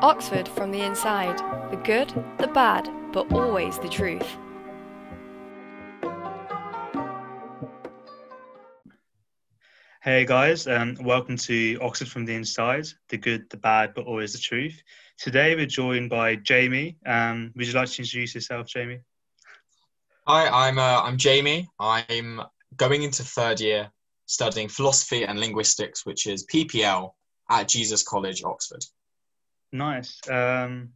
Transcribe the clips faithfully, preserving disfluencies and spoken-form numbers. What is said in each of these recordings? Oxford from the inside, the good, the bad, but always the truth. Hey guys, um, welcome to Oxford from the Inside, the good, the bad, but always the truth. Today we're joined by Jamie. Um, would you like to introduce yourself, Jamie? Hi, I'm uh, I'm Jamie. I'm going into third year studying philosophy and linguistics, which is P P L at Jesus College, Oxford. Nice. Um,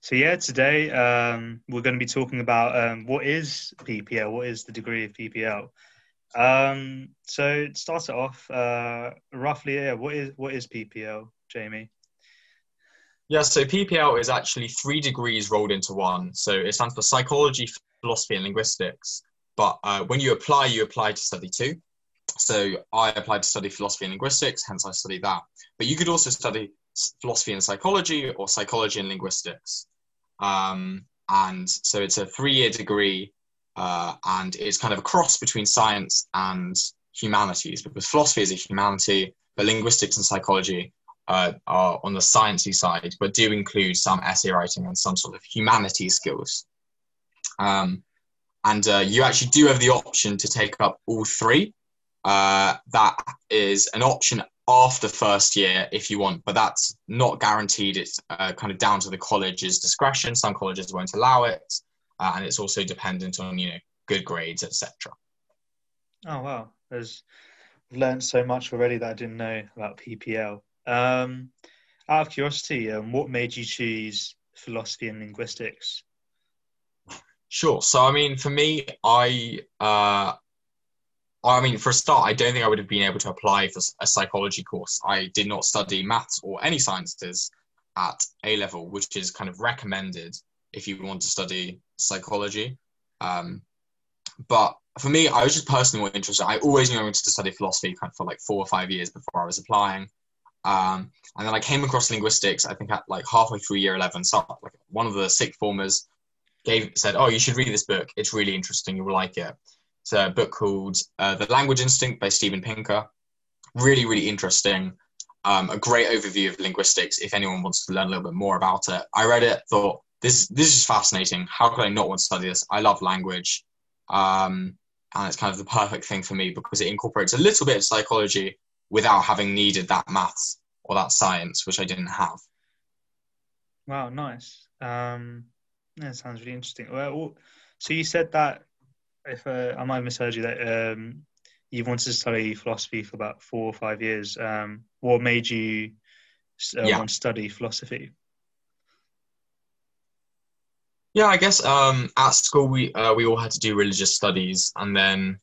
so yeah, today um, we're going to be talking about um, what is P P L, what is the degree of P P L. Um, so to start it off, uh, roughly, yeah, what is what is P P L, Jamie? Yeah, so P P L is actually three degrees rolled into one. So it stands for psychology, philosophy, and linguistics. But uh, when you apply, you apply to study two. So I applied to study philosophy and linguistics, hence I studied that. But you could also study philosophy and psychology or psychology and linguistics. Um, and so it's a three-year degree. Uh, and it's kind of a cross between science and humanities, because philosophy is a humanity, but linguistics and psychology uh, are on the sciencey side, but do include some essay writing and some sort of humanities skills. Um, and uh, you actually do have the option to take up all three. Uh, that is an option after first year if you want, but that's not guaranteed. It's uh, kind of down to the college's discretion. Some colleges won't allow it. Uh, and it's also dependent on, you know, good grades, et cetera. Oh, wow. There's, I've learned so much already that I didn't know about P P L. Um, out of curiosity, um, what made you choose philosophy and linguistics? Sure. So, I mean, for me, I, uh, I mean, for a start, I don't think I would have been able to apply for a psychology course. I did not study maths or any sciences at A-level, which is kind of recommended if you want to study psychology. Um, but for me, I was just personally more interested. I always knew I wanted to study philosophy kind of for like four or five years before I was applying. Um, and then I came across linguistics, I think at like halfway through year eleven, so like one of the sixth formers gave, said, oh, you should read this book. It's really interesting. You will like it. It's a book called uh, The Language Instinct by Steven Pinker. Really, really interesting. Um, a great overview of linguistics if anyone wants to learn a little bit more about it. I read it, thought, This, this is fascinating. How could I not want to study this? I love language. Um, and it's kind of the perfect thing for me because it incorporates a little bit of psychology without having needed that maths or that science, which I didn't have. Wow, nice. Um, yeah, that sounds really interesting. Well, so you said that, if uh, I might have misheard you, that um, you wanted to study philosophy for about four or five years. Um, what made you uh, yeah. want to study philosophy? Yeah, I guess um, at school we uh, we all had to do religious studies, and then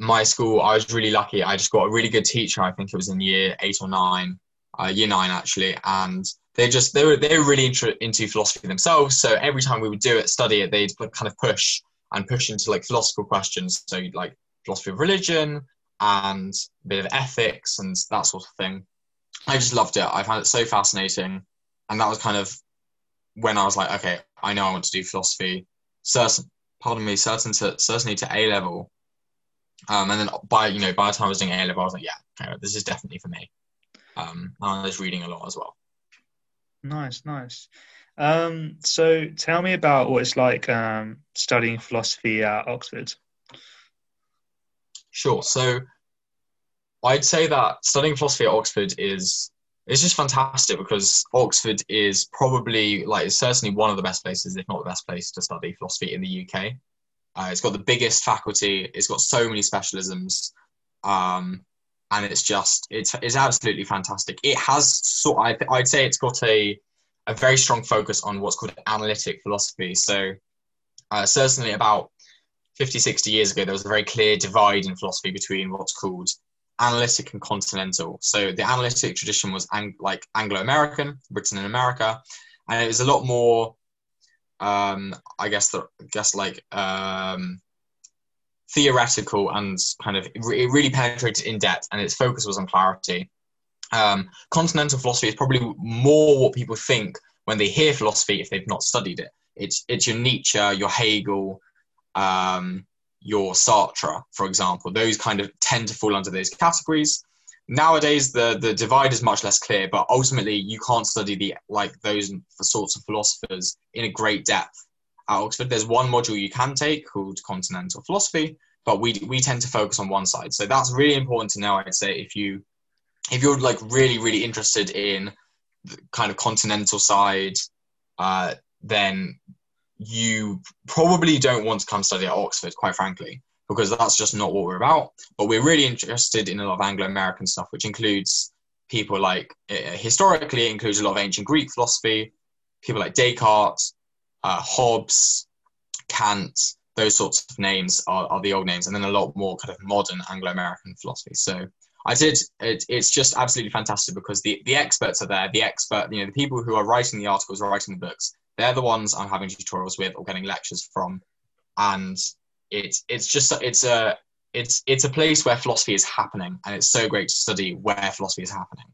my school, I was really lucky. I just got a really good teacher. I think it was in year eight or nine, uh, year nine actually, and they just they were they were really intro- into philosophy themselves. So every time we would do it, study it, they'd kind of push and push into like philosophical questions. So you'd like philosophy of religion and a bit of ethics and that sort of thing. I just loved it. I found it so fascinating, and that was kind of when I was like, okay, I know I want to do philosophy, certain, pardon me, certain to, certainly to A-level. Um, and then by, you know, by the time I was doing A-level, I was like, yeah, okay, this is definitely for me. Um, and I was reading a lot as well. Nice, nice. Um, so tell me about what it's like um, studying philosophy at Oxford. Sure. So I'd say that studying philosophy at Oxford is It's just fantastic because Oxford is probably, like, it's certainly one of the best places, if not the best place, to study philosophy in the U K. Uh, it's got the biggest faculty. It's got so many specialisms. Um, and it's just, it's it's absolutely fantastic. It has, so, I, I'd say it's got a, a very strong focus on what's called analytic philosophy. So uh, certainly about fifty, sixty years ago, there was a very clear divide in philosophy between what's called analytic and continental. So the analytic tradition was ang- like Anglo-American, Britain and America, and it was a lot more, um, I guess, the, I guess like um, theoretical and kind of it really penetrated in depth, and its focus was on clarity. Um, continental philosophy is probably more what people think when they hear philosophy if they've not studied it. It's it's your Nietzsche, your Hegel. Um, your Sartre, for example, those kind of tend to fall under those categories. nowadays the the divide is much less clear, but ultimately you can't study the like those sorts of philosophers in a great depth at Oxford. There's one module you can take called Continental Philosophy, but we we tend to focus on one side. So that's really important to know, I'd say, if you if you're like really really interested in the kind of continental side, uh, then you probably don't want to come study at Oxford, quite frankly, because that's just not what we're about. But we're really interested in a lot of Anglo-American stuff, which includes people like, uh, historically, it includes a lot of ancient Greek philosophy, people like Descartes, uh, Hobbes, Kant, those sorts of names are, are the old names, and then a lot more kind of modern Anglo-American philosophy. So I did, it, it's just absolutely fantastic because the, the experts are there, the expert, you know, the people who are writing the articles, writing the books, they're the ones I'm having tutorials with or getting lectures from. And it's it's just it's a it's it's a place where philosophy is happening, and it's so great to study where philosophy is happening.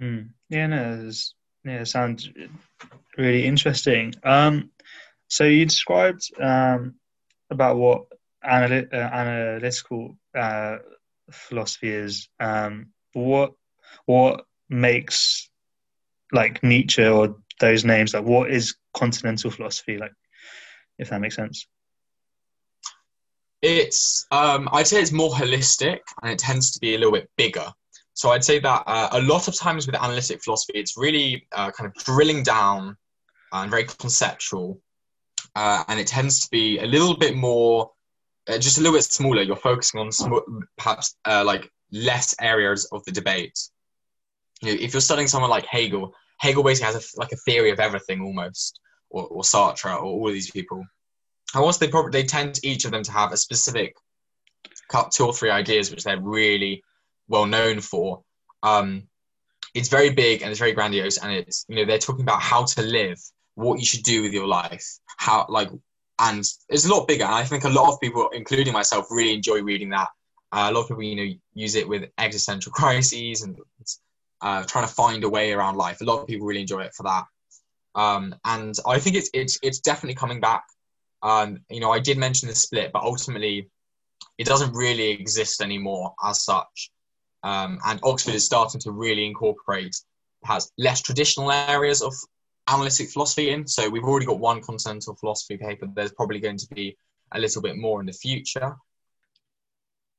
Mm. Yeah, no, it's, yeah, it sounds really interesting. Um, so you described um about what analy- uh, analytical uh, philosophy is. Um, what what makes like Nietzsche or those names, like what is continental philosophy, like, if that makes sense? It's, um, I'd say it's more holistic, and it tends to be a little bit bigger. So I'd say that uh, a lot of times with analytic philosophy, it's really uh, kind of drilling down and very conceptual. Uh, and it tends to be a little bit more, uh, just a little bit smaller. You're focusing on sm- perhaps uh, like less areas of the debate. You know, if you're studying someone like Hegel, Hegel basically has a, like a theory of everything almost, or, or Sartre, or all these people. And also they probably they tend each of them to have a specific two or three ideas which they're really well known for. Um, it's very big and it's very grandiose, and it's, you know, they're talking about how to live, what you should do with your life, how like, and it's a lot bigger. And I think a lot of people, including myself, really enjoy reading that. Uh, a lot of people, you know, use it with existential crises and uh, trying to find a way around life. A lot of people really enjoy it for that. Um, and I think it's it's it's definitely coming back. Um, you know, I did mention the split, but ultimately it doesn't really exist anymore as such. Um, and Oxford is starting to really incorporate perhaps less traditional areas of analytic philosophy in. So we've already got one continental philosophy paper. There's probably going to be a little bit more in the future.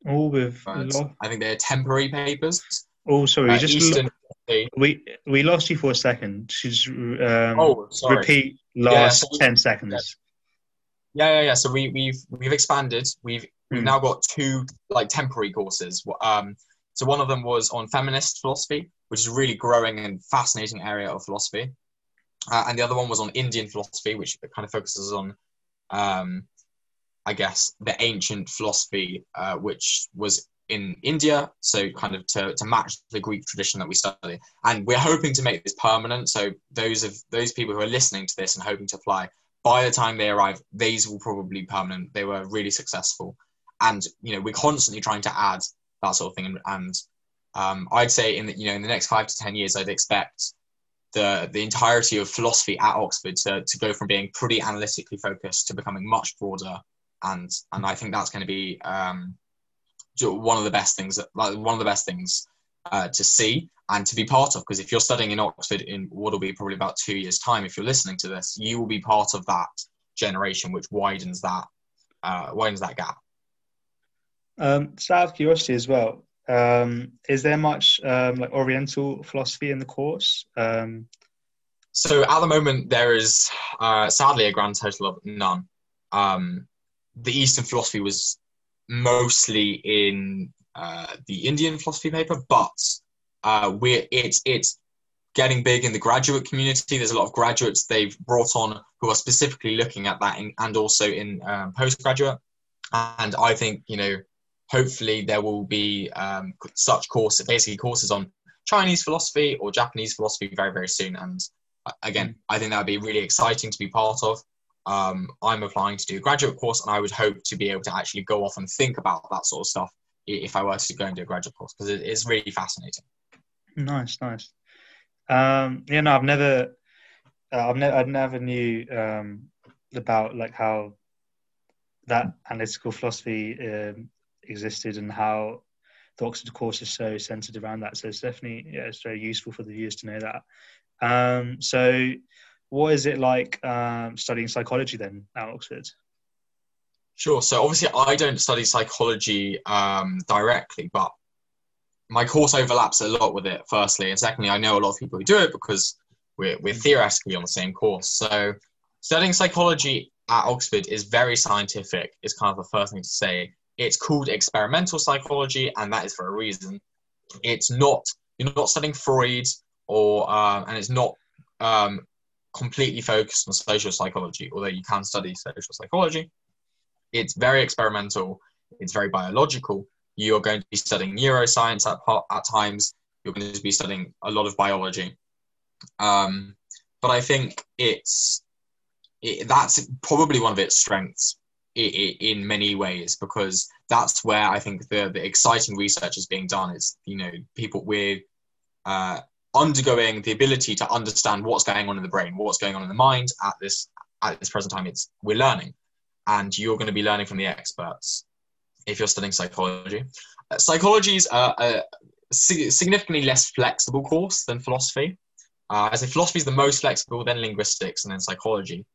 All with, I think they're temporary papers. Oh, sorry, uh, just Eastern- lo- we we lost you for a second. She's um, oh, sorry. Repeat last yeah, so- ten seconds. Yeah. Yeah, yeah, yeah. So we, we've we've expanded. We've we've mm. now got two like temporary courses. Um, so one of them was on feminist philosophy, which is a really growing and fascinating area of philosophy, uh, and the other one was on Indian philosophy, which kind of focuses on, um, I guess, the ancient philosophy, uh, which was in India. So kind of to to match the Greek tradition that we study, and we're hoping to make this permanent. So those of those people who are listening to this and hoping to apply, by the time they arrive, these will probably be permanent. They were really successful. And, you know, we're constantly trying to add that sort of thing. And, and um, I'd say in the, you know, in the next five to ten years, I'd expect the the entirety of philosophy at Oxford to, to go from being pretty analytically focused to becoming much broader. And and I think that's going to be um, one of the best things, that, like, one of the best things uh, to see and to be part of, because if you're studying in Oxford in what will be probably about two years' time, if you're listening to this, you will be part of that generation which widens that uh, widens that gap. Um, so out of curiosity as well, um, is there much um, like Oriental philosophy in the course? Um... So at the moment, there is uh, sadly a grand total of none. Um, the Eastern philosophy was mostly in uh, the Indian philosophy paper, but Uh, we're it's it's getting big in the graduate community. There's a lot of graduates they've brought on who are specifically looking at that, in, and also in um, postgraduate. And I think, you know, hopefully there will be um, such courses, basically courses on Chinese philosophy or Japanese philosophy very, very soon. And again, I think that would be really exciting to be part of. Um, I'm applying to do a graduate course, and I would hope to be able to actually go off and think about that sort of stuff if I were to go and do a graduate course, because it is really fascinating. Nice, nice. Um, yeah, no, I've never, uh, I've never, I never knew um, about like how that analytical philosophy um, existed and how the Oxford course is so centered around that. So it's definitely, yeah, it's very useful for the viewers to know that. Um, so what is it like um, studying psychology then at Oxford? Sure. So obviously I don't study psychology um, directly, but my course overlaps a lot with it, firstly. And secondly, I know a lot of people who do it because we're, we're theoretically on the same course. So studying psychology at Oxford is very scientific, is kind of the first thing to say. It's called experimental psychology, and that is for a reason. It's not, you're not studying Freud, or um, and it's not um, completely focused on social psychology, although you can study social psychology. It's very experimental. It's very biological. You're going to be studying neuroscience at, part, at times. You're going to be studying a lot of biology. Um, but I think it's it, that's probably one of its strengths in many ways, because that's where I think the, the exciting research is being done. It's, you know, people with uh, undergoing the ability to understand what's going on in the brain, what's going on in the mind at this at this present time. It's we're learning, and you're going to be learning from the experts if you're studying psychology. Uh, psychology is a, a significantly less flexible course than philosophy. Uh, I say philosophy is the most flexible, then linguistics, and then psychology.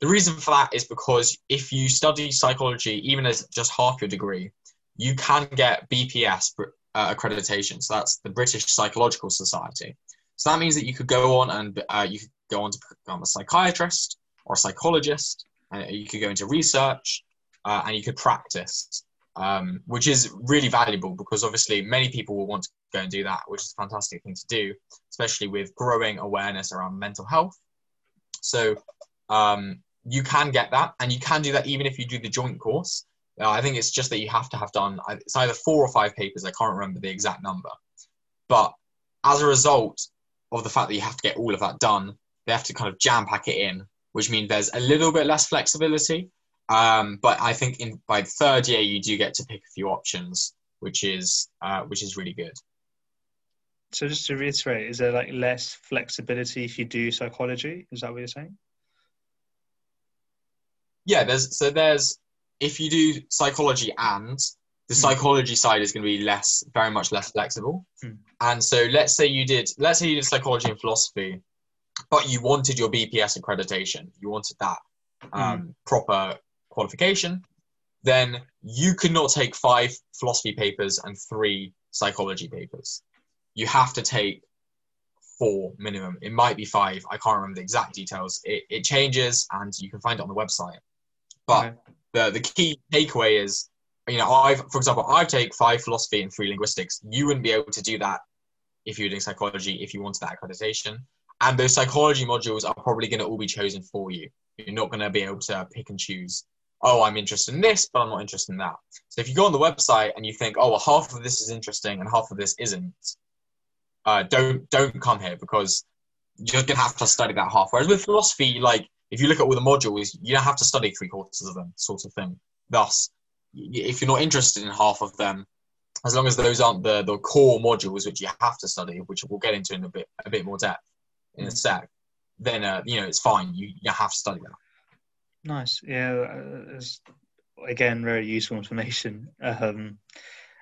The reason for that is because if you study psychology, even as just half your degree, you can get B P S uh, accreditation. So that's the British Psychological Society. So that means that you could go on and uh, you could go on to become a psychiatrist or a psychologist. And you could go into research uh, and you could practice, um, which is really valuable because obviously many people will want to go and do that, which is a fantastic thing to do, especially with growing awareness around mental health. So um, you can get that, and you can do that even if you do the joint course. Uh, I think it's just that you have to have done, it's either four or five papers, I can't remember the exact number. But as a result of the fact that you have to get all of that done, they have to kind of jam pack it in, which means there's a little bit less flexibility. Um, but I think in by the third year, you do get to pick a few options, which is, uh, which is really good. So just to reiterate, is there like less flexibility if you do psychology? Is that what you're saying? Yeah, there's so there's if you do psychology, and the mm. psychology side is going to be less, very much less flexible. Mm. And so let's say you did, let's say you did psychology and philosophy, but you wanted your B P S accreditation, you wanted that um, mm. proper qualification, then you could not take five philosophy papers and three psychology papers. You have to take four minimum. It might be five. I can't remember the exact details. It, it changes, and you can find it on the website. But okay. the, the key takeaway is, you know, I've, for example, I take five philosophy and three linguistics. You wouldn't be able to do that if you were doing psychology, if you wanted that accreditation. And those psychology modules are probably going to all be chosen for you. You're not going to be able to pick and choose, oh, I'm interested in this, but I'm not interested in that. So if you go on the website and you think, oh, well, half of this is interesting and half of this isn't, uh, don't don't come here, because you're going to have to study that half. Whereas with philosophy, like, if you look at all the modules, you don't have to study three quarters of them, sort of thing. Thus, if you're not interested in half of them, as long as those aren't the, the core modules which you have to study, which we'll get into in a bit a bit more depth in a sec, then, uh, you know, it's fine. You, you have to study that. Nice. Yeah, it's, again, very useful information. Um,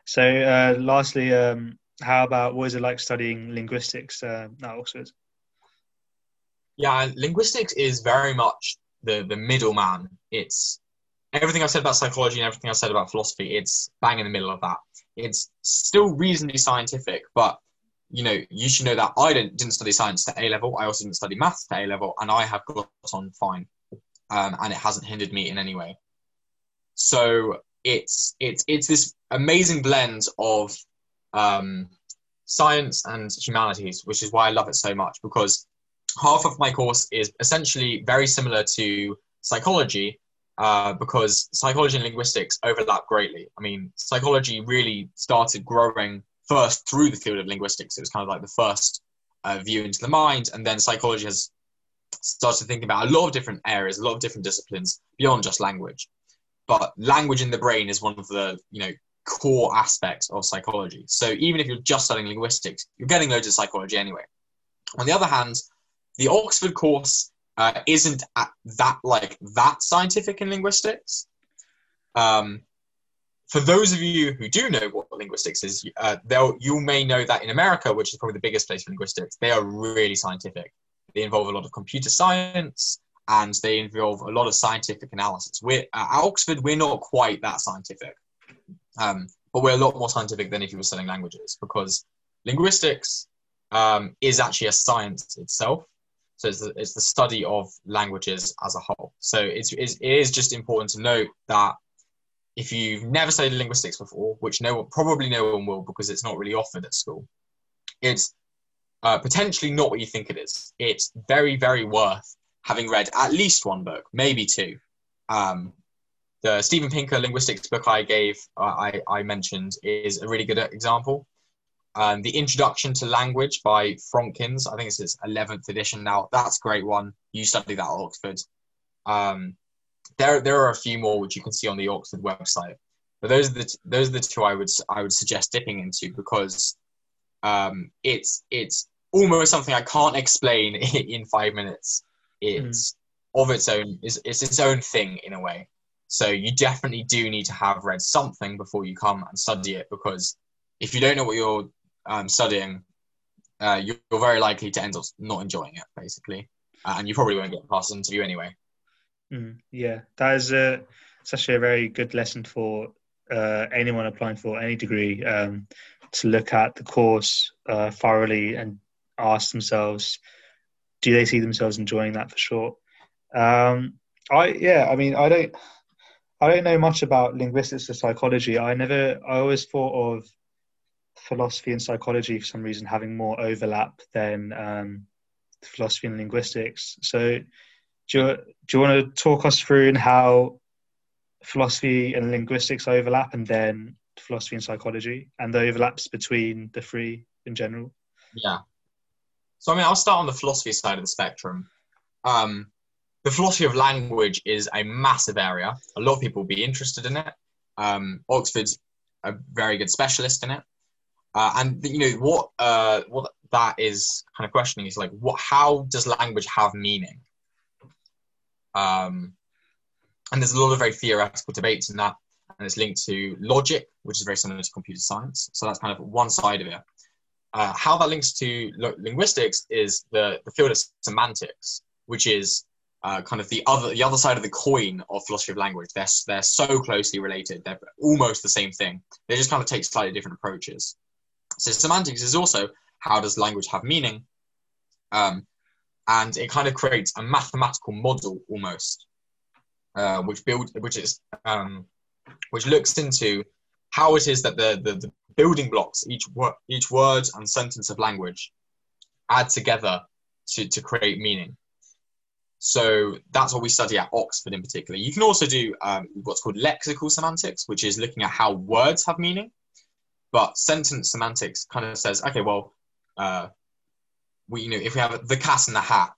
so, uh, lastly, um, how about, what is it like studying linguistics uh, at Oxford? Yeah, linguistics is very much the, the middleman. It's everything I've said about psychology and everything I've said about philosophy, it's bang in the middle of that. It's still reasonably scientific, but, you know, you should know that I didn't, didn't study science to A level. I also didn't study maths to A level, and I have got on fine, um, and it hasn't hindered me in any way. So it's, it's, it's this amazing blend of um science and humanities, which is why I love it so much, because half of my course is essentially very similar to psychology, uh because psychology and linguistics overlap greatly. I mean, psychology really started growing first through the field of linguistics. It was kind of like the first uh, view into the mind, and then psychology has started thinking about a lot of different areas, a lot of different disciplines beyond just language. But language in the brain is one of the, you know, core aspects of psychology. So even if you're just studying linguistics, you're getting loads of psychology anyway. On the other hand, the Oxford course uh, isn't at that like that scientific in linguistics. Um, for those of you who do know what linguistics is, uh, they'll, you may know that in America, which is probably the biggest place for linguistics, they are really scientific. They involve a lot of computer science, and they involve a lot of scientific analysis. We're, at Oxford, we're not quite that scientific, um, but we're a lot more scientific than if you were studying languages, because linguistics um, is actually a science itself. So it's the, it's the study of languages as a whole. So it's, it's, it is just important to note that if you've never studied linguistics before, which no one, probably no one will, because it's not really offered at school, it's uh, potentially not what you think it is. It's very, very worth having read at least one book, maybe two. Um, the Steven Pinker linguistics book I gave, uh, I, I mentioned, is a really good example. Um, the Introduction to Language by Fronkins, I think it's its eleventh edition now. That's a great one. You study that at Oxford. Um, there, there are a few more which you can see on the Oxford website, but those are the those are the two I would I would suggest dipping into, because um, it's it's almost something I can't explain in five minutes. It's mm. of its own. It's, it's its own thing in a way. So you definitely do need to have read something before you come and study it, because if you don't know what you're Um, studying, uh, you're very likely to end up not enjoying it, basically, uh, and you probably won't get past an interview anyway. Mm, yeah, that is a, it's actually a very good lesson for uh, anyone applying for any degree, um, to look at the course uh, thoroughly and ask themselves, do they see themselves enjoying that for sure? Um, I yeah, I mean, I don't, I don't know much about linguistics or psychology. I never, I always thought of philosophy and psychology for some reason having more overlap than um, philosophy and linguistics. So do you, do you want to talk us through how philosophy and linguistics overlap, and then philosophy and psychology, and the overlaps between the three in general? Yeah. So, I mean, I'll start on the philosophy side of the spectrum. Um, the philosophy of language is a massive area. A lot of people will be interested in it. Um, Oxford's a very good specialist in it. Uh, and you know what? Uh, what that is kind of questioning is like, what? How does language have meaning? Um, and there's a lot of very theoretical debates in that, and it's linked to logic, which is very similar to computer science. So that's kind of one side of it. Uh, how that links to lo- linguistics is the the field of semantics, which is uh, kind of the other the other side of the coin of philosophy of language. They're they're so closely related. They're almost the same thing. They just kind of take slightly different approaches. So semantics is also, how does language have meaning? Um, and it kind of creates a mathematical model almost, uh, which build, which is, um, which looks into how it is that the, the, the building blocks, each, wor- each word and sentence of language add together to, to create meaning. So that's what we study at Oxford in particular. You can also do um, what's called lexical semantics, which is looking at how words have meaning. But sentence semantics kind of says, okay, well, uh, we, you know, if we have the cat and the hat,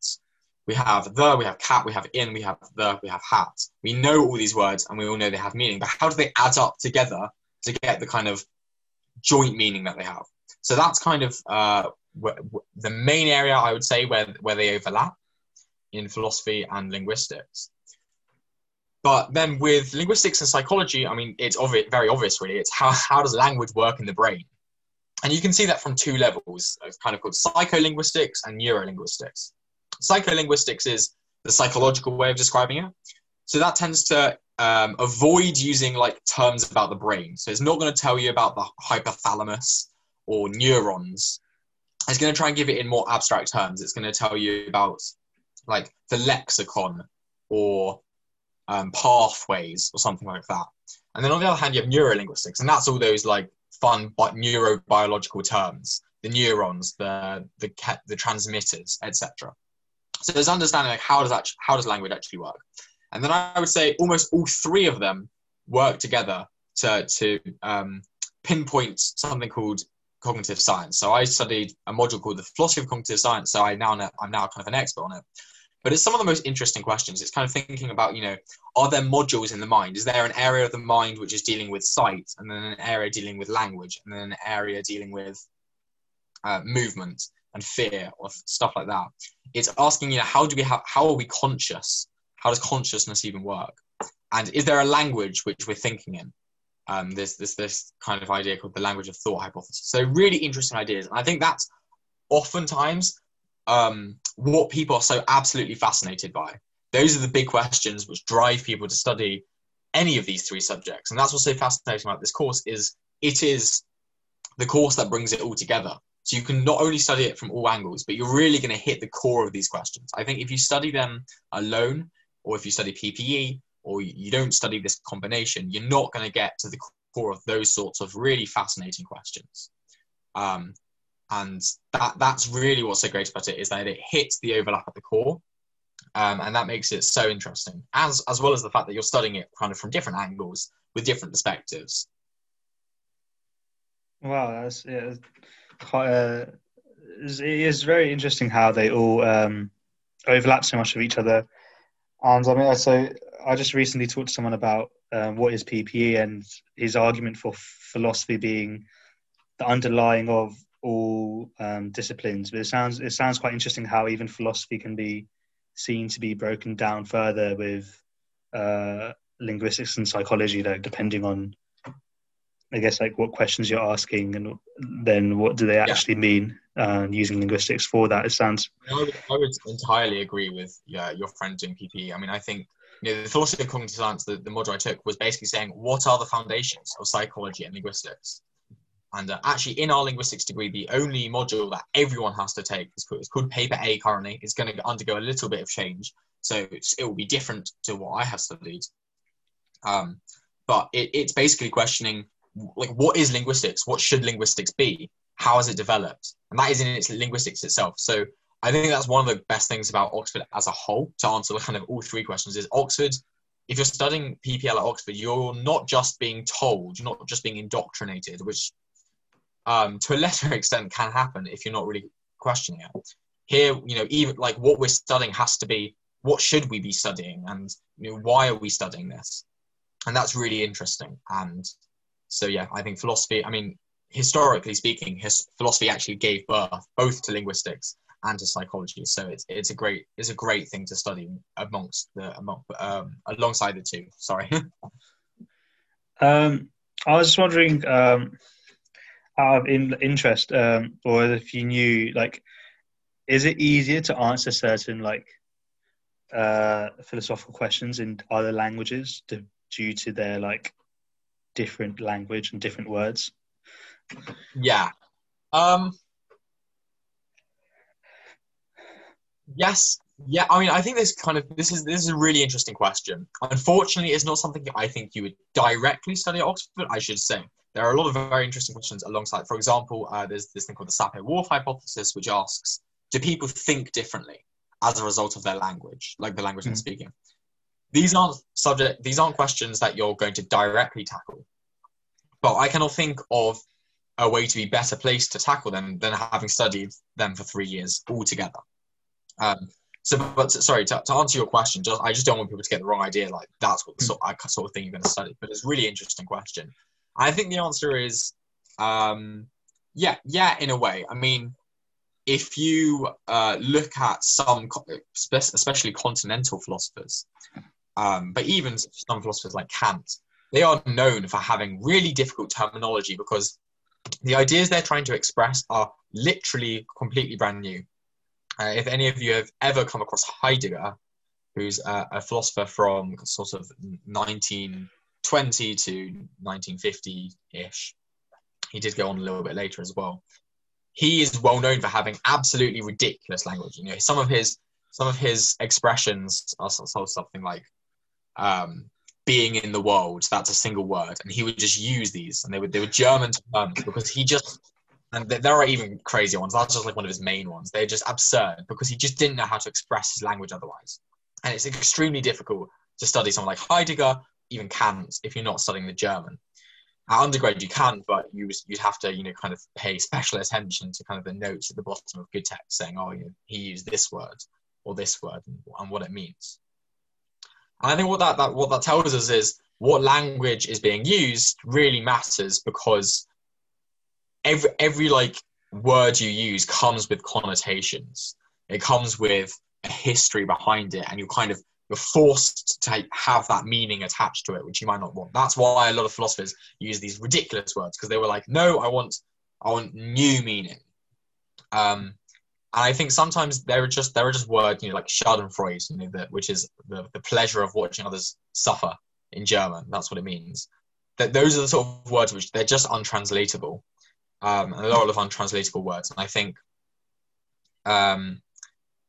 we have the, we have cat, we have in, we have the, we have hat. We know all these words and we all know they have meaning, but how do they add up together to get the kind of joint meaning that they have? So that's kind of uh, wh- wh- the main area, I would say, where, where they overlap in philosophy and linguistics. But then with linguistics and psychology, I mean, it's obvi- very obvious, really. It's how, how does language work in the brain? And you can see that from two levels. It's kind of called psycholinguistics and neurolinguistics. Psycholinguistics is the psychological way of describing it. So that tends to um, avoid using, like, terms about the brain. So it's not going to tell you about the hypothalamus or neurons. It's going to try and give it in more abstract terms. It's going to tell you about, like, the lexicon or... Um, pathways or something like that. And then on the other hand, you have neurolinguistics, and that's all those like fun but neurobiological terms, the neurons, the the ke- the transmitters, et cetera. So there's understanding like how does actually, how does language actually work? And then I would say almost all three of them work together to to um, pinpoint something called cognitive science. So I studied a module called the philosophy of cognitive science. So I now know, I'm now kind of an expert on it. But it's some of the most interesting questions. It's kind of thinking about, you know, are there modules in the mind? Is there an area of the mind which is dealing with sight, and then an area dealing with language, and then an area dealing with uh, movement and fear or stuff like that? It's asking, you know, how do we have, how are we conscious? How does consciousness even work? And is there a language which we're thinking in? um, there's, there's this kind of idea called the language of thought hypothesis. So really interesting ideas. And I think that's oftentimes um, what people are so absolutely fascinated by. Those are the big questions which drive people to study any of these three subjects. And that's what's so fascinating about this course, is it is the course that brings it all together. So you can not only study it from all angles, but you're really going to hit the core of these questions. I think if you study them alone, or if you study P P E, or you don't study this combination, you're not going to get to the core of those sorts of really fascinating questions. Um, and that that's really what's so great about it, is that it hits the overlap at the core. Um, and that makes it so interesting, as, as well as the fact that you're studying it kind of from different angles with different perspectives. Wow, that's, yeah, quite a, it's, it's very interesting how they all um, overlap so much of each other. And I mean, so I just recently talked to someone about um, what is P P E, and his argument for philosophy being the underlying of all um, disciplines. But it sounds it sounds quite interesting how even philosophy can be seen to be broken down further with uh, linguistics and psychology, like depending on, I guess, like what questions you're asking, and then what do they actually yeah. mean uh, using linguistics for that. It sounds. I would, I would entirely agree with yeah, your friend doing P P E. I mean, I think you know, the thought of cognitive science, the, the module I took, was basically saying, what are the foundations of psychology and linguistics? And uh, actually, in our linguistics degree, the only module that everyone has to take is called, it's called Paper A currently. It's going to undergo a little bit of change, so it's, it will be different to what I have studied. Um, but it, it's basically questioning, like, what is linguistics? What should linguistics be? How has it developed? And that is in its linguistics itself. So I think that's one of the best things about Oxford as a whole, to answer kind of all three questions, is Oxford. If you're studying P P L at Oxford, you're not just being told, you're not just being indoctrinated, which Um, to a lesser extent can happen if you're not really questioning it. Here, you know, even like what we're studying has to be, what should we be studying, and you know, why are we studying this? And that's really interesting. And so, yeah, I think philosophy, I mean, historically speaking, his philosophy actually gave birth both to linguistics and to psychology. So it's it's a great it's a great thing to study amongst the among, um, alongside the two. Sorry. um, I was just wondering. Um... Out of in interest, um, or if you knew, like, is it easier to answer certain like uh, philosophical questions in other languages to, due to their like different language and different words? Yeah. Um, yes. Yeah. I mean, I think this kind of this is this is a really interesting question. Unfortunately, it's not something I think you would directly study at Oxford, I should say. There are a lot of very interesting questions alongside. For example, uh, there's this thing called the Sapir-Whorf hypothesis, which asks, do people think differently as a result of their language, like the language mm. they're speaking? These aren't subject, these aren't questions that you're going to directly tackle. But I cannot think of a way to be better placed to tackle them than having studied them for three years altogether. Um, so, but sorry, to, to answer your question, just, I just don't want people to get the wrong idea, like that's what the sort, mm. sort of thing you're going to study. But it's a really interesting question. I think the answer is, um, yeah, yeah, in a way. I mean, if you uh, look at some, especially continental philosophers, um, but even some philosophers like Kant, they are known for having really difficult terminology because the ideas they're trying to express are literally completely brand new. Uh, if any of you have ever come across Heidegger, who's uh, a philosopher from sort of nineteen twenty to nineteen fifty-ish. He did go on a little bit later as well. He is well known for having absolutely ridiculous language. You know, some of his some of his expressions are something like um, "being in the world." That's a single word, and he would just use these, and they were they were German terms because he just. And there are even crazier ones. That's just like one of his main ones. They're just absurd because he just didn't know how to express his language otherwise, and it's extremely difficult to study someone like Heidegger. Even Kant, if you're not studying the German. At undergrad you can, but you, you'd have to, you know, kind of pay special attention to kind of the notes at the bottom of good text saying, oh, you know, he used this word or this word and, and what it means. And I think what that, that what that tells us is what language is being used really matters, because every every like word you use comes with connotations. It comes with a history behind it, and you kind of you're forced to take, have that meaning attached to it, which you might not want. That's why a lot of philosophers use these ridiculous words, because they were like, no, I want, I want new meaning. Um, and I think sometimes there are just, there are just words, you know, like Schadenfreude, you know, the, which is the, the pleasure of watching others suffer in German. That's what it means. That those are the sort of words which they're just untranslatable. Um, and a lot of untranslatable words. And I think, um,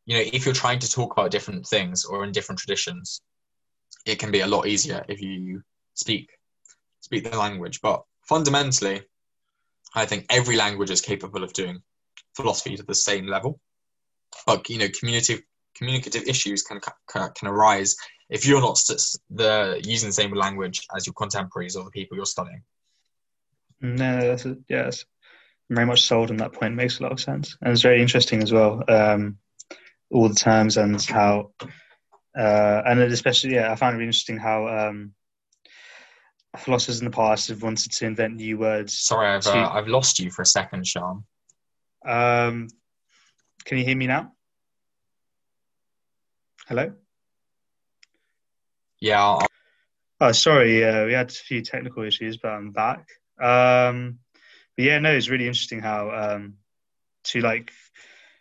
you know, if you're trying to talk about different things or in different traditions, it can be a lot easier if you speak, speak the language. But fundamentally, I think every language is capable of doing philosophy to the same level. But, you know, communicative, communicative issues can, can, can arise if you're not the, using the same language as your contemporaries or the people you're studying. No, that's a, yes. Very much sold on that point. Makes a lot of sense, and it's very interesting as well. Um, all the terms and how, uh, and especially, yeah, I found it really interesting how um, philosophers in the past have wanted to invent new words. Sorry, I've to... uh, I've lost you for a second, Sean. Um, can you hear me now? Hello. Yeah. I'll... Oh, sorry. Uh, we had a few technical issues, but I'm back. Um, But yeah, no, it's really interesting how um, to like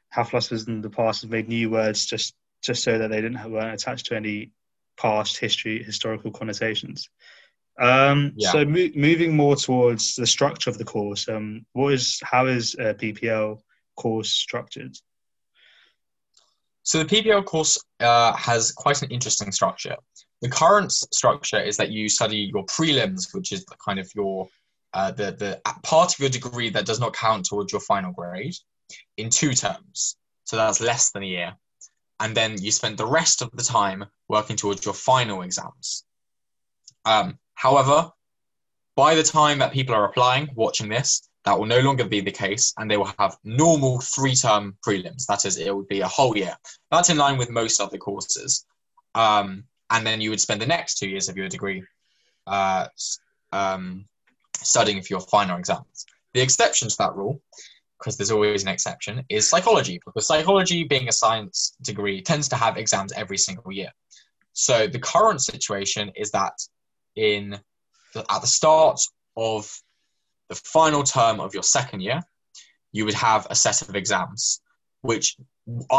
how philosophers in the past have made new words just, just so that they didn't have, weren't attached to any past history, historical connotations. Um, yeah. So mo moving more towards the structure of the course, um, what is how is a P P L course structured? So the P P L course uh, has quite an interesting structure. The current structure is that you study your prelims, which is the kind of your Uh, the, the part of your degree that does not count towards your final grade, in two terms. So that's less than a year. And then you spend the rest of the time working towards your final exams. Um, however, by the time that people are applying, watching this, that will no longer be the case, and they will have normal three-term prelims. That is, it would be a whole year. That's in line with most other courses. Um, and then you would spend the next two years of your degree uh, um, studying for your final exams. The exception to that rule, because there's always an exception, is psychology, because psychology, being a science degree, tends to have exams every single year. So the current situation is that in the, at the start of the final term of your second year, you would have a set of exams, which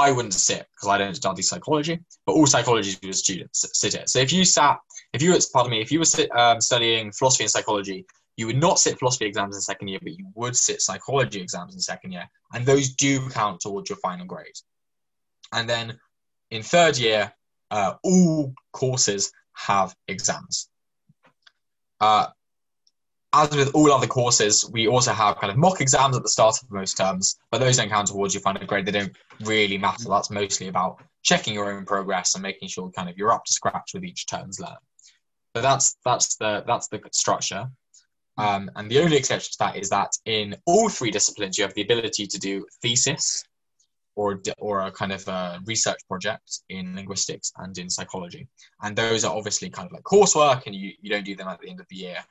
I wouldn't sit, because I don't study psychology, but all psychology students sit it. So if you sat, if you were, pardon me, if you were sit, um, studying philosophy and psychology, you would not sit philosophy exams in second year, but you would sit psychology exams in second year. And those do count towards your final grade. And then in third year, uh, all courses have exams. Uh, as with all other courses, we also have kind of mock exams at the start of most terms, but those don't count towards your final grade. They don't really matter. That's mostly about checking your own progress and making sure kind of you're up to scratch with each term's learn. So that's, that's, the, that's the structure. Um, and the only exception to that is that in all three disciplines, you have the ability to do thesis or, or a kind of a research project in linguistics and in psychology. And those are obviously kind of like coursework, and you, you don't do them at the end of the year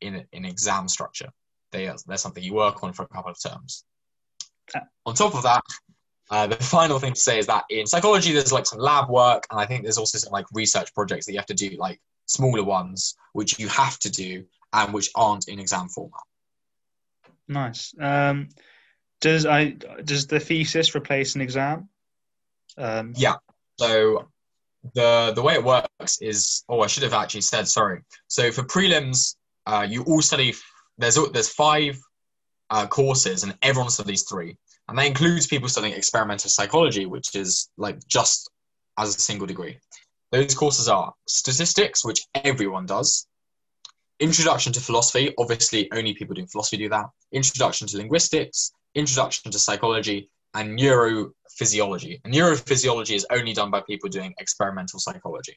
in in exam structure. They are, they're something you work on for a couple of terms. On top of that, uh, the final thing to say is that in psychology, there's like some lab work. And I think there's also some like research projects that you have to do, like smaller ones, which you have to do and which aren't in exam format. Nice. Um, does I does the thesis replace an exam? Um, yeah. So the the way it works is, oh, I should have actually said, sorry. So for prelims, uh, you all study. There's there's five uh, courses, and everyone studies three, and that includes people studying experimental psychology, which is like just as a single degree. Those courses are statistics, which everyone does. Introduction to philosophy, obviously only people doing philosophy do that. Introduction to linguistics, introduction to psychology, and neurophysiology. And neurophysiology is only done by people doing experimental psychology.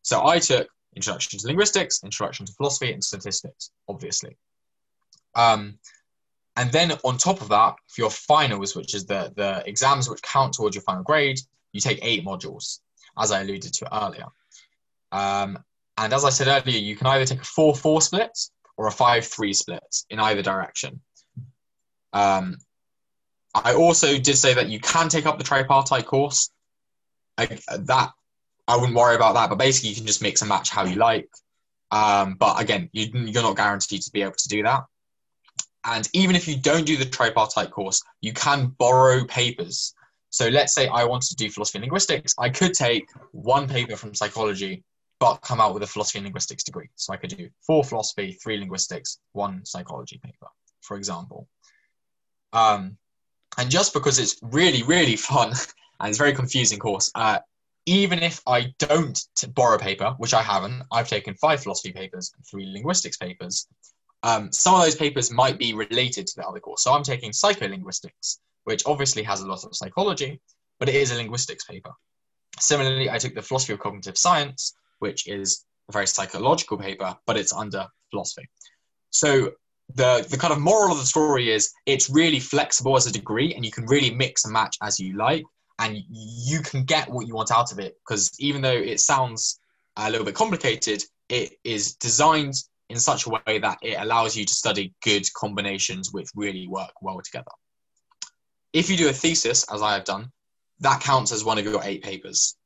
So I took introduction to linguistics, introduction to philosophy, and statistics, obviously. Um, and then on top of that, for your finals, which is the, the exams which count towards your final grade, you take eight modules, as I alluded to earlier. Um, And as I said earlier, you can either take a four four split or a five three split in either direction. Um, I also did say that you can take up the tripartite course. I, that I wouldn't worry about that. But basically, you can just mix and match how you like. Um, but again, you, you're not guaranteed to be able to do that. And even if you don't do the tripartite course, you can borrow papers. So let's say I wanted to do philosophy and linguistics. I could take one paper from psychology, but come out with a philosophy and linguistics degree. So I could do four philosophy, three linguistics, one psychology paper, for example. Um, and just because it's really, really fun and it's a very confusing course, uh, even if I don't borrow a paper, which I haven't, I've taken five philosophy papers and three linguistics papers. Um, some of those papers might be related to the other course. So I'm taking psycholinguistics, which obviously has a lot of psychology, but it is a linguistics paper. Similarly, I took the philosophy of cognitive science, which is a very psychological paper, but it's under philosophy. So the, the kind of moral of the story is it's really flexible as a degree, and you can really mix and match as you like, and you can get what you want out of it, because even though it sounds a little bit complicated, it is designed in such a way that it allows you to study good combinations which really work well together. If you do a thesis, as I have done, that counts as one of your eight papers.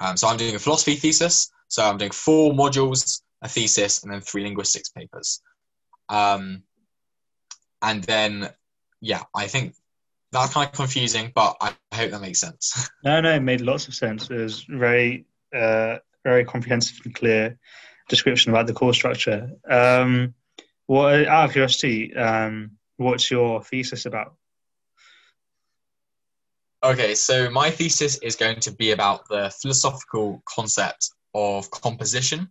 Um, so I'm doing a philosophy thesis, so I'm doing four modules, a thesis, and then three linguistics papers. Um, and then, yeah, I think that's kind of confusing, but I hope that makes sense. No, no, it made lots of sense. It was very, uh, very comprehensive and clear description about the course structure. Um, what, out of curiosity, um, what's your thesis about? Okay, so my thesis is going to be about the philosophical concept of composition.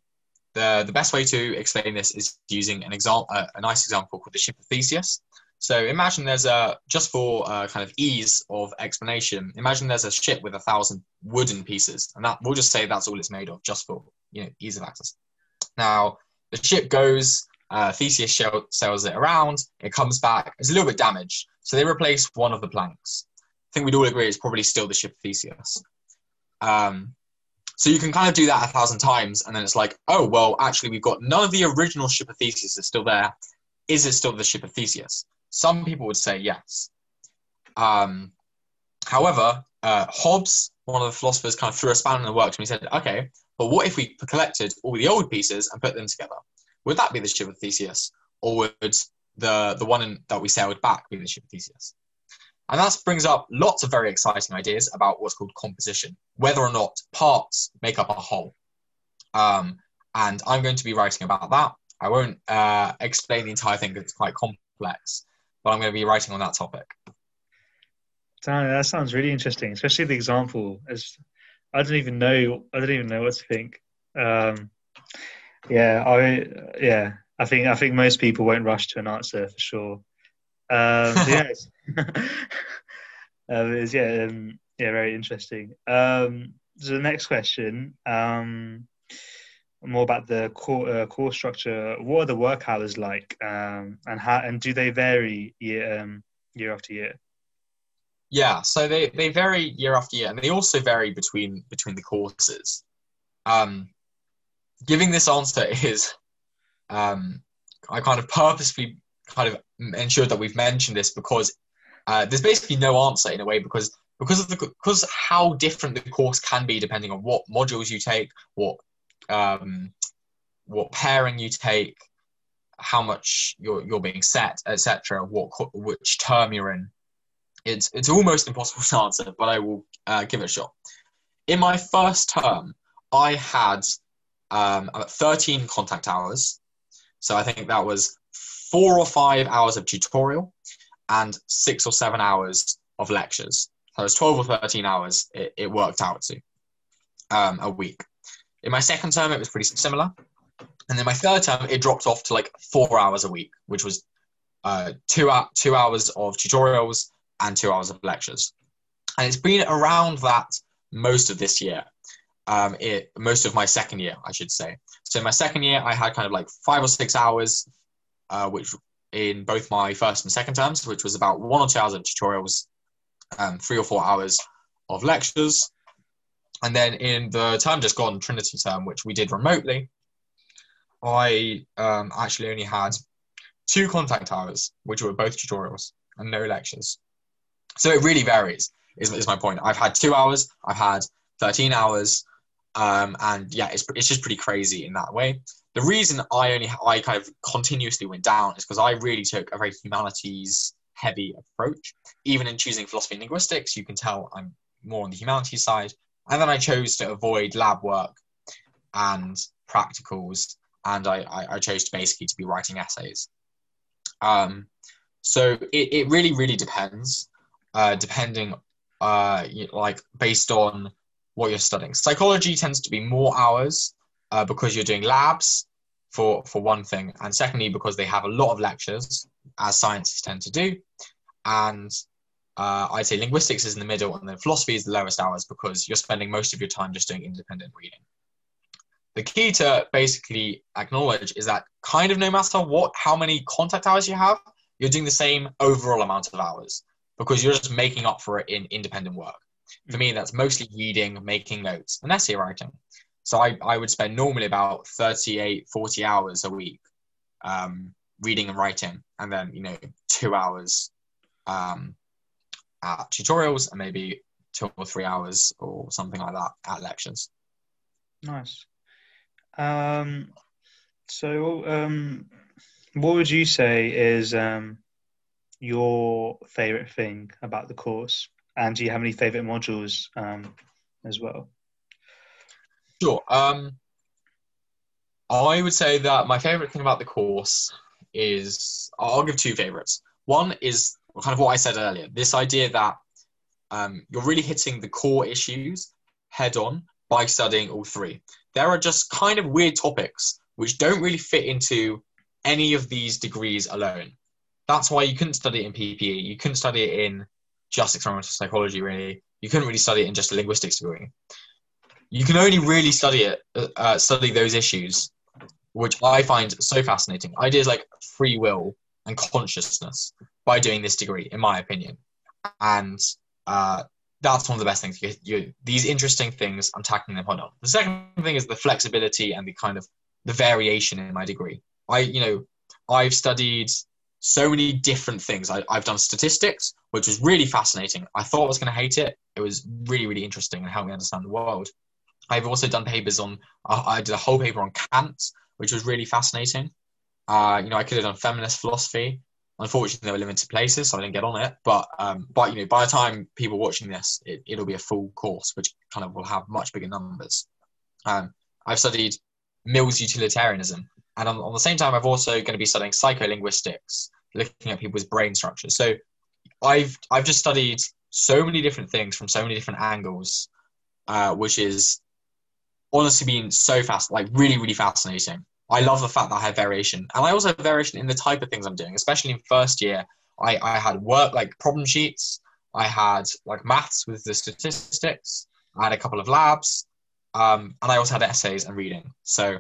The, the best way to explain this is using an example, uh, a nice example called the Ship of Theseus. So imagine there's a, just for uh, kind of ease of explanation, imagine there's a ship with a thousand wooden pieces, and that we'll just say that's all it's made of, just for, you know, ease of access. Now, the ship goes, uh, Theseus sails it around, it comes back, it's a little bit damaged, so they replace one of the planks. I think we'd all agree it's probably still the Ship of Theseus. Um, so you can kind of do that a thousand times, and then it's like, oh, well, actually, we've got none of the original Ship of Theseus is still there. Is it still the Ship of Theseus? Some people would say yes. Um, however, uh, Hobbes, one of the philosophers, kind of threw a spanner in the works, and he said, okay, but what if we collected all the old pieces and put them together? Would that be the Ship of Theseus? Or would the, the one in, that we sailed back be the Ship of Theseus? And that brings up lots of very exciting ideas about what's called composition, whether or not parts make up a whole. Um, and I'm going to be writing about that. I won't uh, explain the entire thing because it's quite complex, but I'm going to be writing on that topic. That sounds really interesting, especially the example. As I don't even know, I don't even know what to think. Um, yeah, I yeah, I think I think most people won't rush to an answer for sure. Um, yes. um, is, yeah, um, yeah, very interesting. Um, so the next question, um, more about the core, uh, course structure. What are the work hours like, um, and how and do they vary year um, year after year? Yeah, so they, they vary year after year, and they also vary between between the courses. Um, giving this answer is, um, I kind of purposefully kind of ensured that we've mentioned this because uh, there's basically no answer in a way because because of the because how different the course can be depending on what modules you take, what um, what pairing you take, how much you're you're being set, et cetera. What which term you're in. It's it's almost impossible to answer, but I will uh, give it a shot. In my first term, I had um, about thirteen contact hours, so I think that was four or five hours of tutorial and six or seven hours of lectures. So it was twelve or thirteen hours it, it worked out to um, a week. In my second term, it was pretty similar. And then my third term, it dropped off to like four hours a week, which was uh, two, two hours of tutorials and two hours of lectures. And it's been around that most of this year. Um, it, most of my second year, I should say. So in my second year, I had kind of like five or six hours Uh, which in both my first and second terms, which was about one or two hours of tutorials, um, three or four hours of lectures. And then in the term just gone, Trinity term, which we did remotely, I um, actually only had two contact hours, which were both tutorials and no lectures. So it really varies, is, is my point. I've had two hours, I've had thirteen hours, Um, and yeah, it's, it's just pretty crazy in that way. The reason I only I kind of continuously went down is because I really took a very humanities heavy approach. Even in choosing philosophy and linguistics, you can tell I'm more on the humanities side. And then I chose to avoid lab work and practicals, and I, I, I chose to basically to be writing essays. Um, so it, it really, really depends, uh, depending, uh, you know, like based on what you're studying. Psychology tends to be more hours uh, because you're doing labs for, for one thing. And secondly, because they have a lot of lectures, as sciences tend to do. And uh, I'd say linguistics is in the middle, and then philosophy is the lowest hours because you're spending most of your time just doing independent reading. The key to basically acknowledge is that kind of no matter what, how many contact hours you have, you're doing the same overall amount of hours because you're just making up for it in independent work. For me, that's mostly reading, making notes, and essay writing. So I, I would spend normally about thirty-eight, forty hours a week um, reading and writing, and then, you know, two hours um, at tutorials and maybe two or three hours or something like that at lectures. Nice. Um, so um, what would you say is um, your favourite thing about the course? And do you have any favourite modules um, as well? Sure. Um, I would say that my favourite thing about the course is, I'll give two favourites. One is kind of what I said earlier, this idea that um, you're really hitting the core issues head on by studying all three. There are just kind of weird topics which don't really fit into any of these degrees alone. That's why you couldn't study it in P P E. You couldn't study it in just experimental psychology, really. You couldn't really study it in just a linguistics degree. You can only really study it, uh, study those issues, which I find so fascinating. Ideas like free will and consciousness by doing this degree, in my opinion. And uh, that's one of the best things. You, you, these interesting things, I'm tackling them head on. The second thing is the flexibility and the kind of the variation in my degree. I, you know, I've studied so many different things. I, I've done statistics, which was really fascinating. I thought I was going to hate it. It was really, really interesting and helped me understand the world. I've also done papers on, uh, I did a whole paper on Kant, which was really fascinating. Uh, you know, I could have done feminist philosophy. Unfortunately, there were limited places, so I didn't get on it. But, um, but you know, by the time people watching this, it, it'll be a full course, which kind of will have much bigger numbers. Um, I've studied Mill's utilitarianism. And on, on the same time, I've also going to be studying psycholinguistics, looking at people's brain structure. So I've I've just studied so many different things from so many different angles, uh, which is honestly been so fast, like really, really fascinating. I love the fact that I have variation. And I also have variation in the type of things I'm doing, especially in first year. I, I had work, like problem sheets. I had like maths with the statistics. I had a couple of labs. Um, and I also had essays and reading. So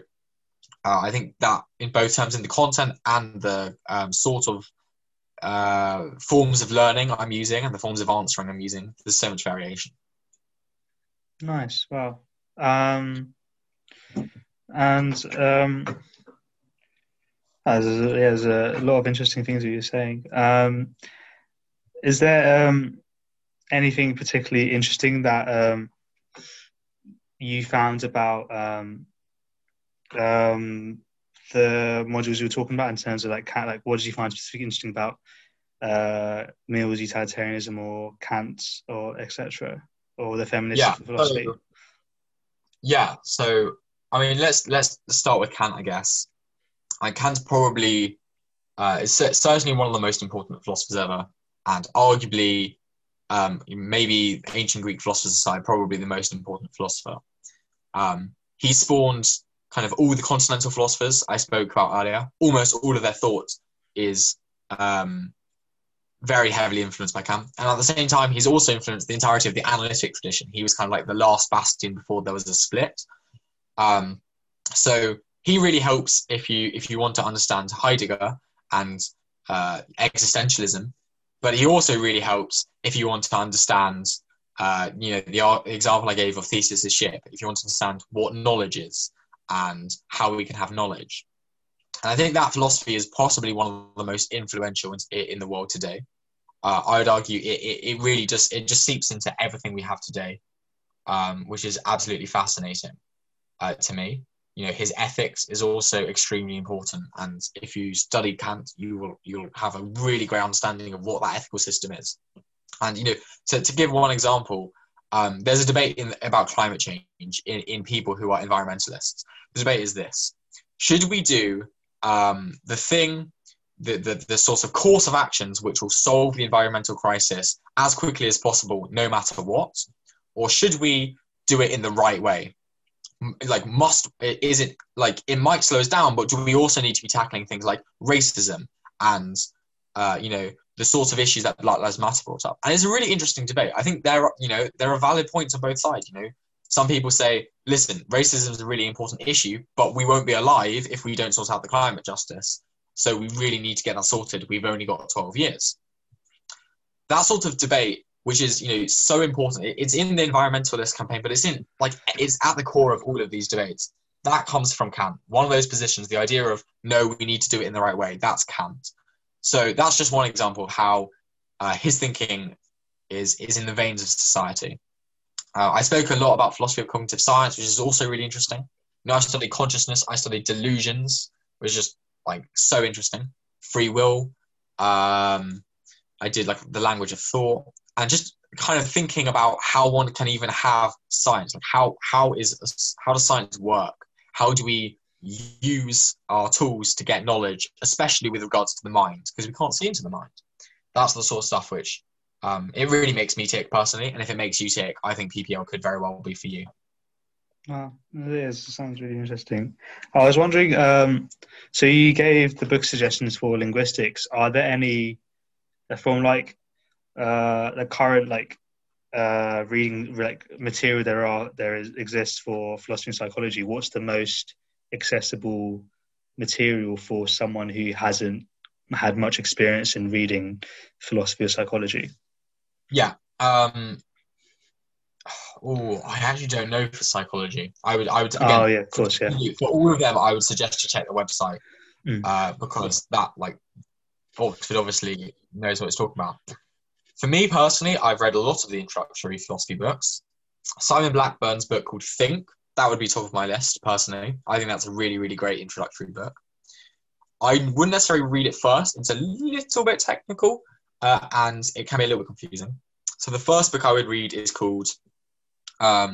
Uh, I think that in both terms, in the content and the um, sort of uh, forms of learning I'm using and the forms of answering I'm using, there's so much variation. Nice. Wow. Um, and um, there's, a, there's a lot of interesting things that you're saying. Um, is there um, anything particularly interesting that um, you found about um, um the modules you were talking about in terms of like Kant? Like, what did you find specifically interesting about uh Mill's utilitarianism or Kant or etc., or the feminist yeah. philosophy? So, yeah so I mean, let's let's start with Kant, I guess. Like, Kant's probably uh is certainly one of the most important philosophers ever, and arguably um maybe ancient Greek philosophers aside, probably the most important philosopher. Um he spawned kind of all the continental philosophers I spoke about earlier. Almost all of their thought is um, very heavily influenced by Kant. And at the same time, he's also influenced the entirety of the analytic tradition. He was kind of like the last bastion before there was a split. Um, so he really helps if you if you want to understand Heidegger and uh, existentialism, but he also really helps if you want to understand, uh, you know, the example I gave of Theseus's ship, if you want to understand what knowledge is and how we can have knowledge. And I think that philosophy is possibly one of the most influential in, in the world today. Uh, I would argue it, it, it really just, it just seeps into everything we have today, um, which is absolutely fascinating. uh, to me. You know, his ethics is also extremely important, and if you study Kant, you will you'll have a really great understanding of what that ethical system is. And you know, to, to give one example, um, there's a debate in, about climate change in, in people who are environmentalists. The debate is this: should we do um, the thing, the, the the sort of course of actions which will solve the environmental crisis as quickly as possible, no matter what, or should we do it in the right way? Like, must is it like it might slow us down, but do we also need to be tackling things like racism and uh you know, the sorts of issues that Black Lives Matter brought up? And it's a really interesting debate. I think there are, you know, there are valid points on both sides. You know, some people say, listen, racism is a really important issue, but we won't be alive if we don't sort out the climate justice, so we really need to get that sorted. We've only got twelve years. That sort of debate, which is, you know, so important. It's in the environmentalist campaign, but it's in, like, it's at the core of all of these debates. That comes from Kant. One of those positions, the idea of, no, we need to do it in the right way, that's Kant. So that's just one example of how uh, his thinking is, is in the veins of society. Uh, I spoke a lot about philosophy of cognitive science, which is also really interesting. You know, I studied consciousness, I studied delusions, which is just, like, so interesting. Free will. Um, I did, like, the language of thought. And just kind of thinking about how one can even have science, like how how is how does science work? How do we use our tools to get knowledge, especially with regards to the mind, because we can't see into the mind. That's the sort of stuff which um, it really makes me tick personally, and if it makes you tick, I think P P L could very well be for you. Oh, it is. It sounds really interesting. I was wondering. Um, so you gave the book suggestions for linguistics. Are there any from like Uh, the current like uh, reading like material there are there is, exists for philosophy and psychology? What's the most accessible material for someone who hasn't had much experience in reading philosophy or psychology? Yeah. Um, oh, I actually don't know for psychology. I would. I would. Again, oh yeah, of course. Yeah. For all of them, I would suggest you check the website mm. uh, because that like Oxford obviously knows what it's talking about. For me personally, I've read a lot of the introductory philosophy books. Simon Blackburn's book called Think, that would be top of my list personally. I think that's a really, really great introductory book. I wouldn't necessarily read it first. It's a little bit technical uh, and it can be a little bit confusing. So the first book I would read is called um,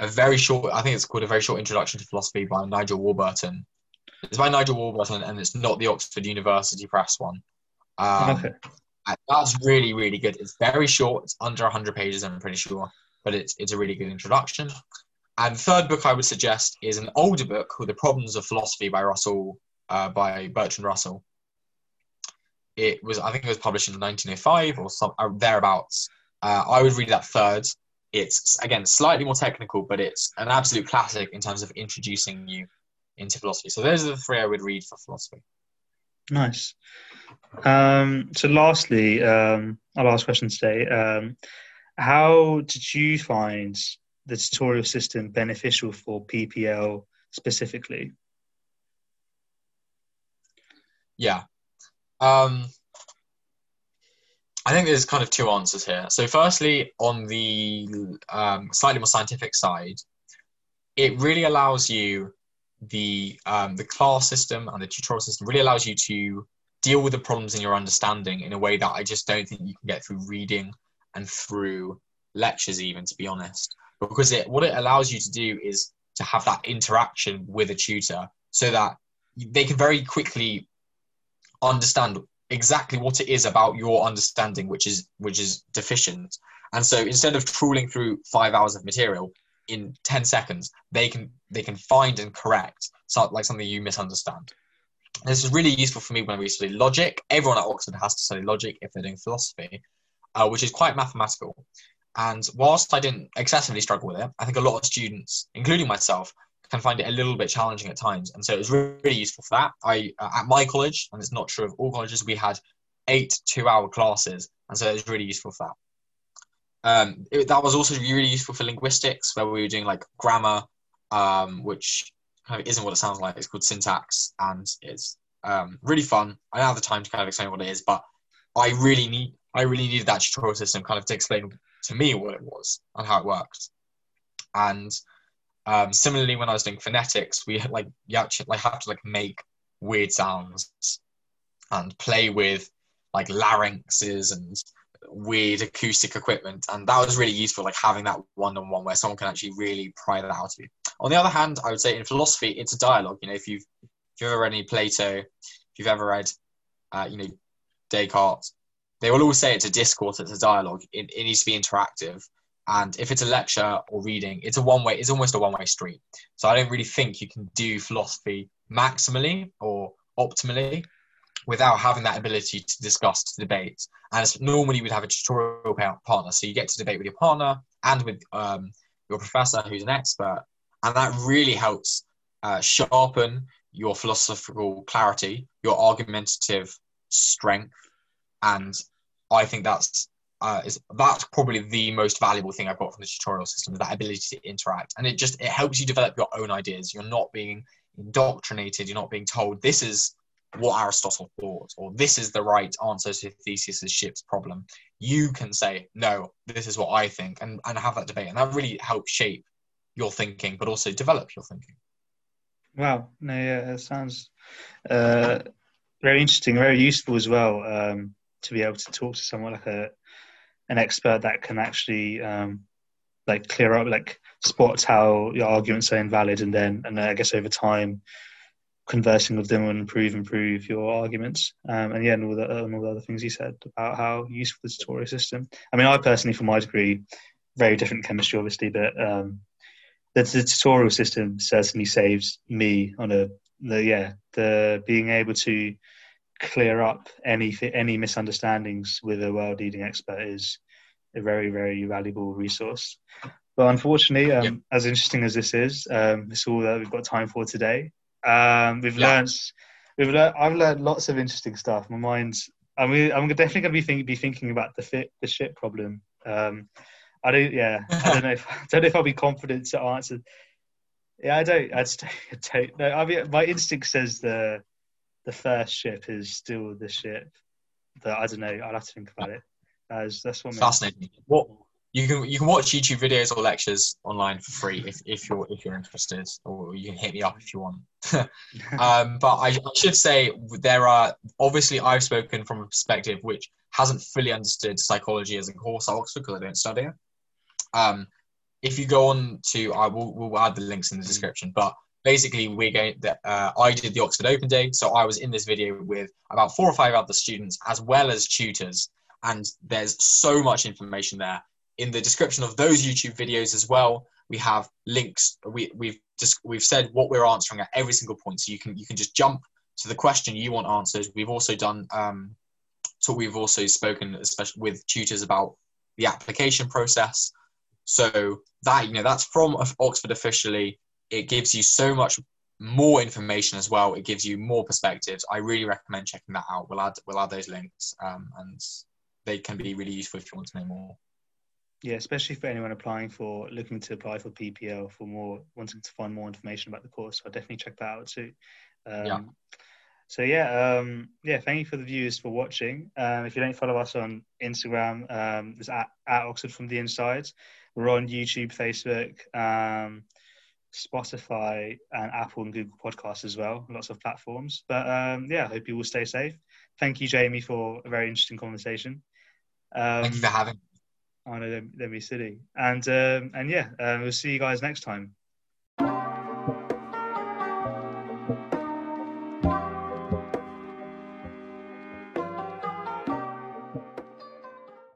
A Very Short, I think it's called A Very Short Introduction to Philosophy by Nigel Warburton. It's by Nigel Warburton and it's not the Oxford University Press one. Um, okay. That's really, really good. It's very short. It's under one hundred pages, I'm pretty sure. But it's it's a really good introduction. And the third book I would suggest is an older book called The Problems of Philosophy by Russell, uh, by Bertrand Russell. It was, I think it was published in nineteen oh five or some, uh, thereabouts. Uh, I would read that third. It's, again, slightly more technical, but it's an absolute classic in terms of introducing you into philosophy. So those are the three I would read for philosophy. Nice. Um, so lastly, um, our last question today, um, how did you find the tutorial system beneficial for P P L specifically? Yeah. Um, I think there's kind of two answers here. So firstly, on the um, slightly more scientific side, it really allows you the um, the class system and the tutorial system really allows you to deal with the problems in your understanding in a way that I just don't think you can get through reading and through lectures even, to be honest. Because it, what it allows you to do is to have that interaction with a tutor so that they can very quickly understand exactly what it is about your understanding which is which is deficient. And so instead of trawling through five hours of material, in ten seconds they can they can find and correct so, like something you misunderstand. And this is really useful for me when we study logic. Everyone at Oxford has to study logic if they're doing philosophy, uh, which is quite mathematical, and whilst I didn't excessively struggle with it, I think a lot of students, including myself, can find it a little bit challenging at times, and so it was really useful for that. I uh, at my college, and it's not true of all colleges, we had eight two-hour classes, and so it was really useful for that. Um, it, that was also really useful for linguistics, where we were doing like grammar, um, which kind of isn't what it sounds like. It's called syntax, and it's um, really fun. I don't have the time to kind of explain what it is, but I really need I really needed that tutorial system kind of to explain to me what it was and how it worked. And Um, similarly, when I was doing phonetics, we had like you actually like have to like make weird sounds and play with like larynxes and weird acoustic equipment, and that was really useful, like having that one-on-one where someone can actually really pry that out of you. On the other hand, I would say in philosophy it's a dialogue. You know, if you've if you've ever read any Plato, if you've ever read uh, you know, Descartes, they will all say it's a discourse, it's a dialogue. It, it needs to be interactive. And if it's a lecture or reading, it's a one-way, it's almost a one-way street. So I don't really think you can do philosophy maximally or optimally without having that ability to discuss, to debate. And it's, normally we'd have a tutorial partner. So you get to debate with your partner and with um, your professor who's an expert. And that really helps uh, sharpen your philosophical clarity, your argumentative strength. And I think that's, Uh, is, that's probably the most valuable thing I've got from the tutorial system, is that ability to interact. And it just, it helps you develop your own ideas. You're not being indoctrinated. You're not being told this is what Aristotle thought, or this is the right answer to Theseus's ship's problem. You can say, no, this is what I think, and, and have that debate. And that really helps shape your thinking, but also develop your thinking. Wow. No, yeah, that sounds uh, very interesting, very useful as well, um, to be able to talk to someone like a, an expert that can actually um, like clear up, like spot how your arguments are invalid, and then and then I guess over time conversing with them will improve improve your arguments, um, and yeah, and all the and all the other things you said about how useful the tutorial system. I mean, I personally, for my degree, very different chemistry, obviously, but um, the, the tutorial system certainly saves me on a the yeah the being able to clear up any any misunderstandings with a world-leading expert is a very, very valuable resource. But unfortunately, um, yep. as interesting as this is, um, it's all that we've got time for today. Um, we've yeah. learned, we've learned, I've learned lots of interesting stuff. My mind's, I mean, I'm definitely going to be, think, be thinking about the fit, the ship problem. Um, I don't, yeah, I don't know if, I don't know if I'll be confident to answer. Yeah, I don't, I just I don't know. I mean, my instinct says the, the first ship is still the ship, but I don't know. I'll have to think about it. As that's what fascinating. What you can you can watch YouTube videos or lectures online for free if, if you're if you're interested, or you can hit me up if you want. um, but I, I should say there are obviously I've spoken from a perspective which hasn't fully understood psychology as a course at Oxford because I don't study it. Um, if you go on to I will we'll add the links in the description, but. Basically, we're going. Uh, I did the Oxford Open Day, so I was in this video with about four or five other students, as well as tutors. And there's so much information there. In the description of those YouTube videos as well, we have links. We, we've just we've said what we're answering at every single point, so you can you can just jump to the question you want answered. We've also done. Um, so we've also spoken, especially with tutors, about the application process. So that you know that's from Oxford officially. It gives you so much more information as well. It gives you more perspectives. I really recommend checking that out. We'll add we'll add those links, um, and they can be really useful if you want to know more. Yeah, especially for anyone applying for, looking to apply for P P L, for more, wanting to find more information about the course. I'll definitely check that out too. Um, yeah. So yeah, um, yeah. Thank you for the viewers for watching. Um, if you don't follow us on Instagram, um, it's at, at Oxford From The Inside. We're on YouTube, Facebook, Um, Spotify and Apple and Google Podcasts as well, lots of platforms. But um, yeah, I hope you will stay safe. Thank you, Jamie, for a very interesting conversation. Um, Thank you for having me. I know, don't, don't be silly. And, um, and yeah, uh, we'll see you guys next time.